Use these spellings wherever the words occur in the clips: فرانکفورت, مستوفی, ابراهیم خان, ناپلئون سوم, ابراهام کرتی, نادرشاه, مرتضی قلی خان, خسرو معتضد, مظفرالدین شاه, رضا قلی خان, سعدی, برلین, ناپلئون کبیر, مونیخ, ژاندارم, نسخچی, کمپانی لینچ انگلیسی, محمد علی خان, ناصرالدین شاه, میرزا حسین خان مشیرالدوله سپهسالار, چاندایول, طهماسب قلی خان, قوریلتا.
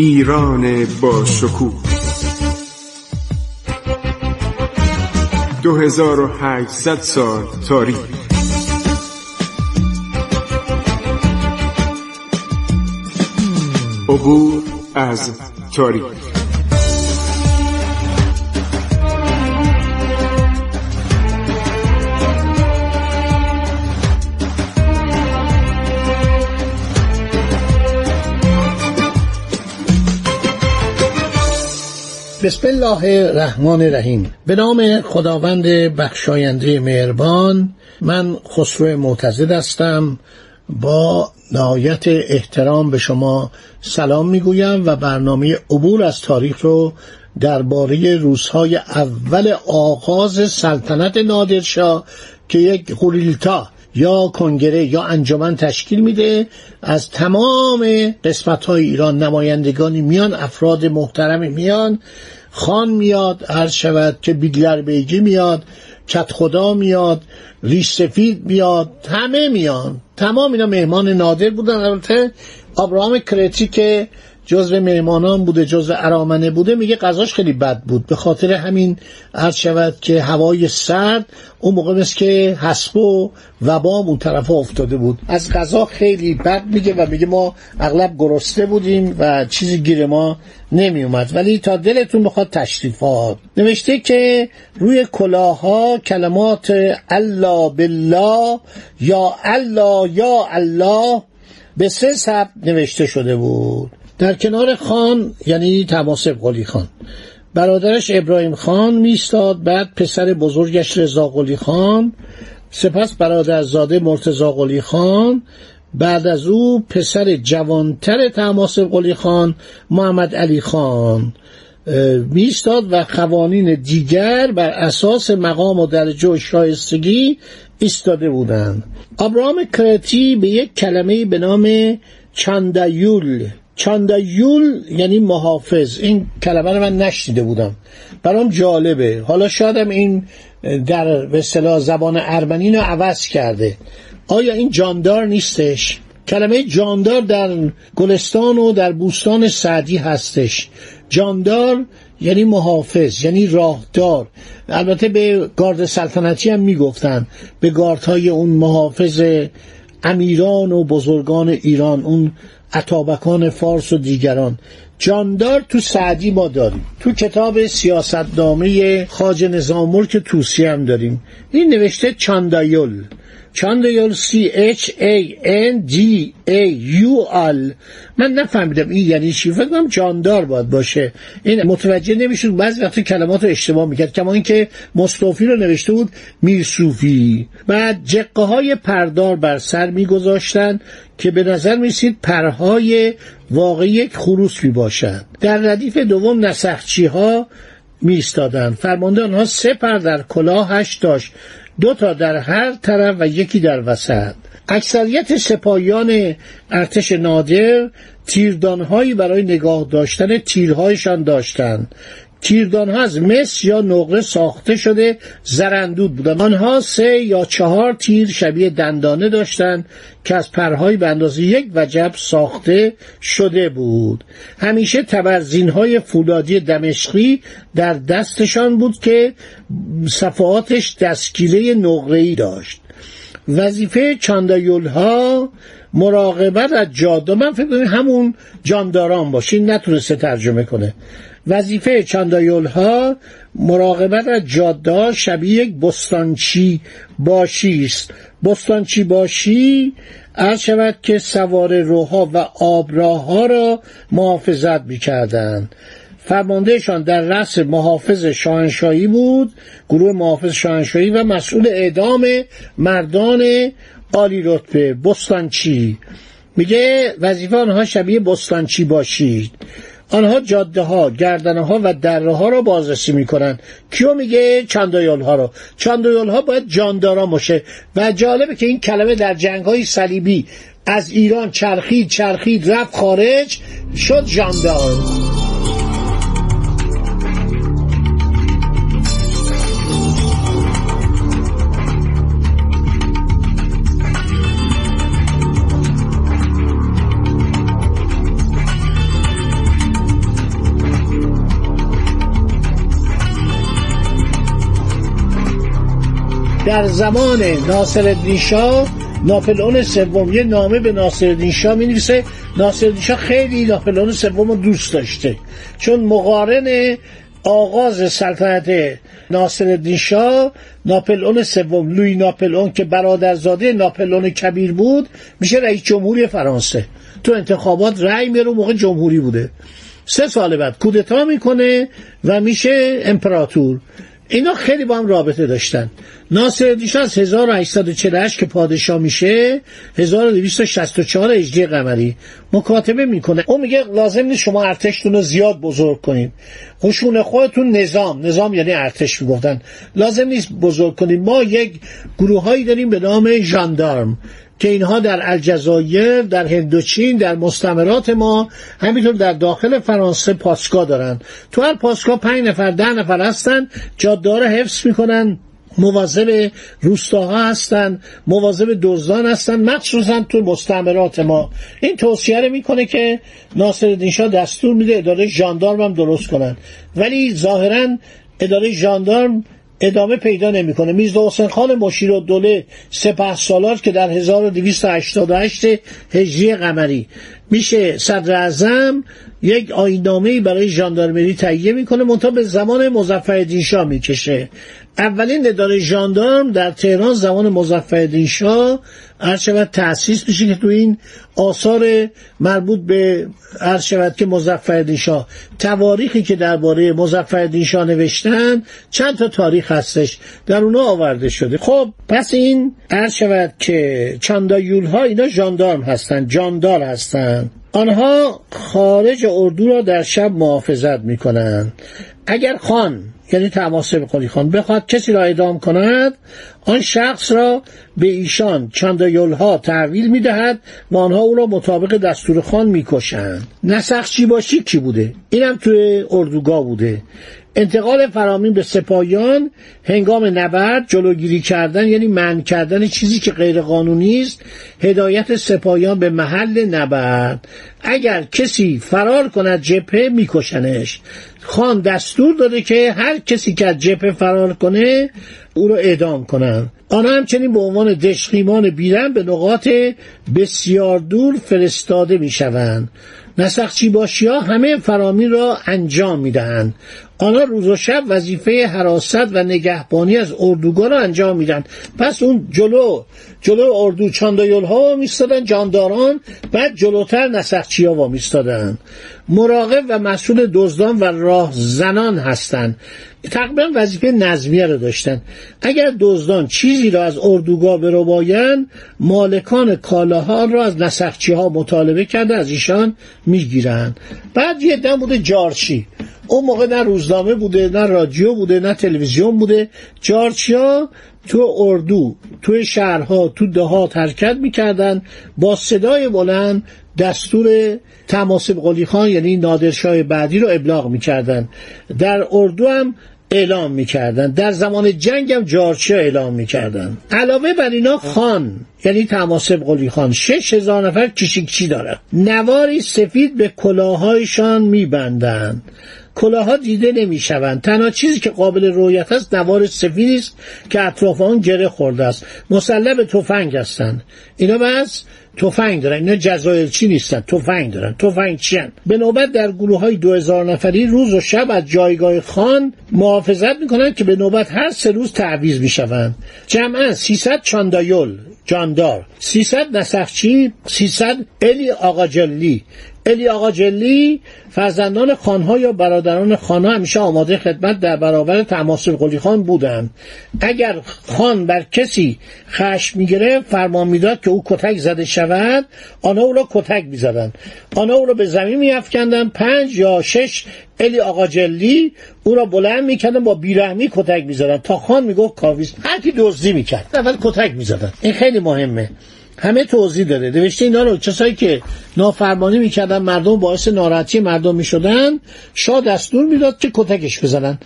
ایران با شکوه 2800 سال تاریخ. عبور از تاریخ. بسم الله الرحمن الرحیم. به نام خداوند بخشاینده مهربان. من خسرو معتضد هستم، با نهایت احترام به شما سلام میگویم و برنامه عبور از تاریخ رو درباره روزهای اول آغاز سلطنت نادرشاه که یک قوریلتا یا کنگره یا انجمن تشکیل میده، از تمام قسمت‌های ایران نمایندگانی میان، افراد محترمی میان، خان میاد، هر شود که بیگلر بیگی میاد، چت خدا میاد، ریش سفید میاد، همه میان. تمام اینا مهمان نادر بودن. البته ابراهام کرتی که جزو مهمانان بوده، جزو ارامنه بوده، میگه غذاش خیلی بد بود، به خاطر همین عرض شود که هوای سرد اون موقع مثل که حسب و وبا اون طرفا افتاده بود، از غذا خیلی بد میگه و میگه ما اغلب گرسنه بودیم و چیزی گیر ما نمی اومد، ولی تا دلتون بخواد تشریفات. نوشته که روی کلاها کلمات الا بالله یا الله یا الله به 3 سبک نوشته شده بود. در کنار خان، یعنی طهماسب قلی خان، برادرش ابراهیم خان میستاد، بعد پسر بزرگش رضا قلی خان، سپس برادرزاده مرتضی قلی خان، بعد از او پسر جوانتر طهماسب قلی خان محمد علی خان میستاد و قوانین دیگر بر اساس مقام و درجه و شایستگی ایستاده بودند. ابراهام کرتی به یک کلمه به نام چاندایول یعنی محافظ، این کلمه رو من نشنیده بودم، برام جالبه، حالا شایدم این در به اصطلاح زبان ارمنی رو عوض کرده. آیا این جاندار نیستش؟ کلمه جاندار در گلستان و در بوستان سعدی هستش. جاندار یعنی محافظ، یعنی راهدار. البته به گارد سلطنتی هم میگفتن، به گاردهای اون محافظ امیران و بزرگان ایران، اون اتابکان فارس و دیگران. جاندار تو سعدی ما داریم، تو کتاب سیاستنامه خواجه نظام‌ملک طوسی هم داریم. این نوشته چاندایول، چاندایول CHANDAUL. من نفهمیدم این یعنی چی، فکر کنم جاندار باید باشه، این متوجه نمیشد، بعضی وقتی کلمات رو اشتباه میکرد، کما اینکه مستوفی رو نوشته بود میرسوفی. بعد جقه های پردار بر سر میگذاشتن که به نظر میسید پرهای واقعی یک خروس میباشند. در ردیف دوم نسخچی ها میستادن، فرمانده آنها 3 پر در کلاهش داشت، 2 تا در هر طرف و 1 در وسط. اکثریت سپاهیان ارتش نادر تیردانهایی برای نگاه داشتن تیرهایشان داشتند. تیردانها از مس یا نقره ساخته شده زرندود بودند. آنها 3 یا 4 تیر شبیه دندانه داشتند که از پرهای به اندازه 1 وجب ساخته شده بود. همیشه تبرزین‌های فولادی دمشقی در دستشان بود که صفحاتش دستگیره نقره‌ای داشت. وظیفه چاندایول‌ها مراقبت از جاده، من فکر می‌کنم همون جانداران باشه، این نتونسته ترجمه کنه. وظیفه چاندایول‌ها مراقبت از جاده شبیه یک بستانچی باشی است. بستانچی باشی عرض شود که سوار روها و آبراها را محافظت می‌کردند. فرماندهشان در رأس محافظ شاهنشاهی بود، گروه محافظ شاهنشاهی، و مسئول اعدام مردان عالی رتبه. بستانچی، میگه وظیفه آنها شبیه بستانچی باشید. آنها جاده ها، گردنه ها و دره ها را بازرسی می کنند. کیو میگه؟ چاندایول ها را. چاندایول ها باید جانداران باشه. و جالبه که این کلمه در جنگ های صلیبی از ایران چرخید رفت خارج، شد جاندار. در زمان ناصرالدین شاه ناپلئون سوم یه نامه به ناصرالدین شاه می‌نویسه. ناصرالدین شاه خیلی ناپلئون سوم رو دوست داشته، چون مقارن آغاز سلطنت ناصرالدین شاه ناپلئون سوم، لوی ناپلئون که برادرزاده ناپلئون کبیر بود، میشه رئیس جمهوری فرانسه. تو انتخابات رأی میاره، موقع جمهوری بوده. 3 سال بعد کودتا میکنه و میشه امپراتور. اینا خیلی با هم رابطه داشتن. ناصرالدین شاه از 1848 که پادشاه میشه 1264 هجری قمری مکاتبه میکنه. اون میگه لازم نیست شما ارتشتون رو زیاد بزرگ کنید، خشون خودتون نظام یعنی ارتش میگفتن، لازم نیست بزرگ کنید. ما یک گروه هایی داریم به نام ژاندارم که اینها در الجزایر، در هندوچین، در مستعمرات ما، همینطور در داخل فرانسه پاسگاه دارن. تو هر پاسگاه 5 نفر 10 نفر هستن، جاده‌ها رو حفظ میکنن، مواظب روستاها هستن، مواظب دزدان هستن، مخصوصا تو مستعمرات ما. این توصیه رو میکنه که ناصرالدین شاه دستور میده اداره ژاندارم هم درست کنن، ولی ظاهرا اداره ژاندارم ادامه پیدا نمیکنه. میرزا حسین خان مشیرالدوله سپهسالار که در 1288 هجری قمری میشه صدر اعظم، یک آیین‌نامه‌ای برای ژاندارمری تهیه میکنه، منتها به زمان مظفرالدین شاه میکشه. اولین اداره ژاندارم در تهران زمان مظفرالدین شاه ارشد تأسیس میشه که تو این آثار مربوط به ارشد که مظفرالدین شاه، تواریخی که درباره مظفرالدین شاه نوشتن چند تا تاریخ هستش، در اونها آورده شده. خب پس این ارشد که چندایول ها اینا ژاندارم هستن، جاندار هستن، آنها خارج اردو را در شب محافظت میکنن. اگر خان یعنی طهماسب قلی خان بخواد کسی را اعدام کند، آن شخص را به ایشان چندایولها تحویل میدهد و آنها او را مطابق دستور خان میکشند. نسخچی باشی کی بوده؟ اینم توی اردوگاه بوده. انتقال فرامین به سپاهیان هنگام نبرد، جلوگیری کردن یعنی منع کردن چیزی که غیر قانونی است، هدایت سپاهیان به محل نبرد. اگر کسی فرار کند جبهه میکشنش. خان دستور داده که هر کسی که از جبهه فرار کنه او را اعدام کنن. آنها همچنین به عنوان دشقیمان بیرن به نقاط بسیار دور فرستاده میشوند. نسخچیباشی‌ها همه فرامین را انجام میدهند. آنها روز و شب وظیفه حراست و نگهبانی از اردوگاه را انجام میدن. پس اون جلو اردو چاندایول ها وا میستادن، جانداران، بعد جلوتر نسخچی ها وا میستادن. مراقب و مسئول دزدان و راه زنان هستند. تقریبا وظیفه نظمیه را داشتن. اگر دزدان چیزی را از اردوگاه بربایند، مالکان کالاها را از نسخچی ها مطالبه کرده از ایشان میگیرن. بعد یه دم بوده جارچی. اون موقع نه روزنامه بوده، نه رادیو بوده، نه تلویزیون بوده. جارچیا تو اردو، تو شهرها، تو دهات حرکت میکردن، با صدای بلند دستور طهماسب قلی خان یعنی نادرشاه بعدی رو ابلاغ میکردن. در اردو هم اعلام میکردن، در زمان جنگ هم جارچیا اعلام میکردن. علاوه بر اینا خان یعنی طهماسب قلی خان 6000 نفر کشیکچی دارن. نواری سفید به کلاهایشان میبندن. کلاها دیده نمیشوند. تنها چیزی که قابل رؤیت است نوار سفیدی است که اطراف آن گره خورده است. مسلح به تفنگ هستند. اینا بس تفنگ دارن. اینا جزایرچی نیستن، تفنگ دارن. تفنگچی هستند. به نوبت در گروه‌های 2000 نفری روز و شب از جایگاه خان محافظت میکنند که به نوبت هر 3 روز تعویض میشوند. جمعاً 300 چاندایول جاندار، 300 نسخچی، 300 الی آقاجلی فرزندان خانها یا برادران خانها همیشه آماده خدمت در برابر طهماسب قلی خان بودند. اگر خان بر کسی خشم می‌گرفت فرمان میداد که او کتک زده شود، آنها او را کتک می‌زدند. آنها او را به زمین می‌افکندند. 5 یا 6 الی آقاجلی او را بلند می‌کردند، با بیرحمی کتک می‌زدند تا خان میگفت کافیست. هر کی دزدی می‌کرد اول کتک می‌زدند. این خیلی مهمه، همه توضیح داده. نوشته اینا رو کسایی که نافرمانی میکردن، مردم باعث ناراحتی مردم میشدن، شاه دستور میداد که کتکش بزنن.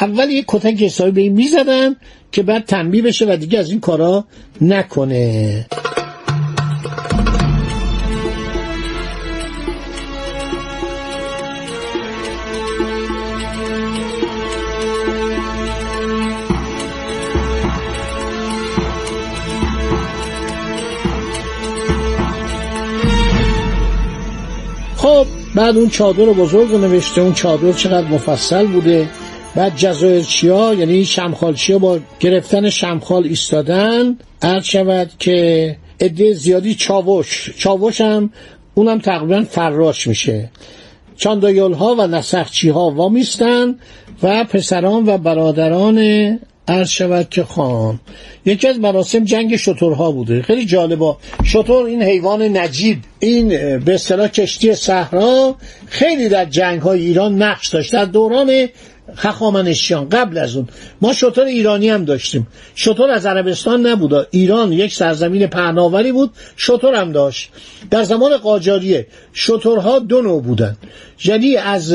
اول یک کتک حسابی به این میزدن که بعد تنبیه بشه و دیگه از این کارا نکنه. خب بعد اون چادر بزرگ نوشته، اون چادر چقدر مفصل بوده. بعد جزایرچیا یعنی شمخالچیا با گرفتن شمخال ایستادن. عرض شود که عده زیادی چاوش هم اونم تقریبا فراش میشه. چاندایل ها و نسخچی ها وامیستن و پسران و برادران عرض شود که خان. یکی از مراسم جنگ شترها بوده. خیلی جالبه. شتر این حیوان نجیب، این به اصطلاح کشتی صحرا، خیلی در جنگ های ایران نقش داشت. در دوران هخامنشیان قبل از اون ما شتر ایرانی هم داشتیم. شتر از عربستان نبود، ایران یک سرزمین پهناوری بود، شتر هم داشت. در زمان قاجاریه شترها دو نوع بودن، یعنی از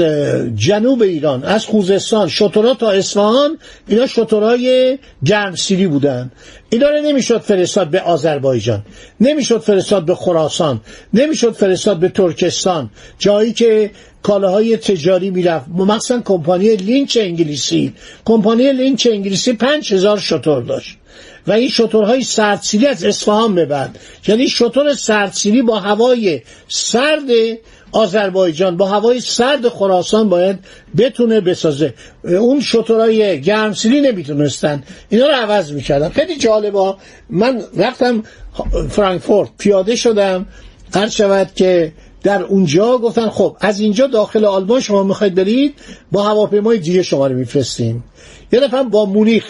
جنوب ایران از خوزستان شترها تا اصفهان، اینا شترهای گرمسیری بودن. اینا رو نمیشد فرستاد به آذربایجان، نمیشد فرستاد به خراسان، نمیشد فرستاد به ترکستان، جایی که کالاهای تجاری میرفت. مخصوصا کمپانی لینچ انگلیسی، کمپانی لینچ انگلیسی 5000 شتر داشت و این شترهای سردسیری از اصفهان به بعد، یعنی شتر سردسیری با هوای سرد آذربایجان با هوای سرد خراسان باید بتونه بسازه. اون شترهای گرمسیری نمیتونستن، اینا رو عوض میکردن. خیلی جالبه. من رفتم فرانکفورت، پیاده شدم، عرض شود که در اونجا گفتن خب از اینجا داخل آلمان شما میخواید برید، با هواپیمای دیگه شما رو میفرستیم. یه دفعه با مونیخ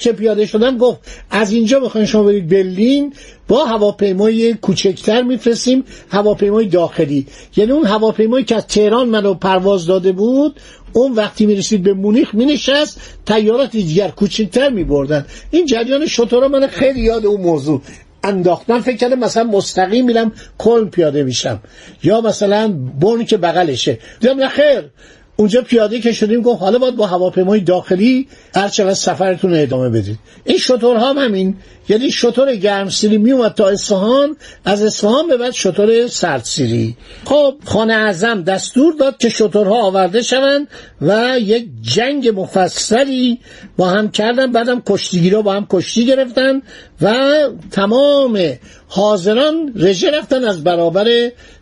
که پیاده شدم گفت از اینجا میخواین شما برید برلین، با هواپیمای کوچکتر میفرستیم، هواپیمای داخلی. یعنی اون هواپیمایی که از تهران منو پرواز داده بود، اون وقتی میرسید به مونیخ مینشست، تیارات دیگر کوچکتر میبردن. این جریان شترها من خیلی یاد اون موضوع انداختن. فکر کردم مثلا مستقیم میرم کلن پیاده میشم یا مثلا بون که بغلشه، دیدم نه خیر، اونجا پیاده که شدیم گفت حالا باید با هواپیمای داخلی هرچقدر سفرتون ادامه بدید. این شترها هم همین، یعنی شتر گرمسیری میومد تا اصفهان، از اصفهان به بعد شتر سردسیری. خب خان اعظم دستور داد که شترها آورده شوند و یک جنگ مفصلی با هم کردن. بعدم کشتیگیرا با هم کشتی گرفتن و تمام حاضران رژه رفتن از برابر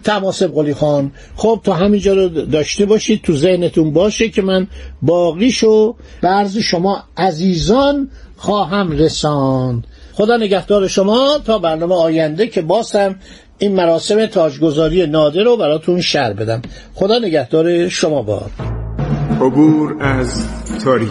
طهماسب قلی خان. خب تا همینجا رو داشته باشید، تو ذهنتون باشه که من باقیشو به عرض شما عزیزان خواهم رساند. خدا نگهدار شما تا برنامه آینده که بازم این مراسم تاجگذاری نادر رو براتون شرح بدم. خدا نگهدار شما. باد عبور از تاریخ.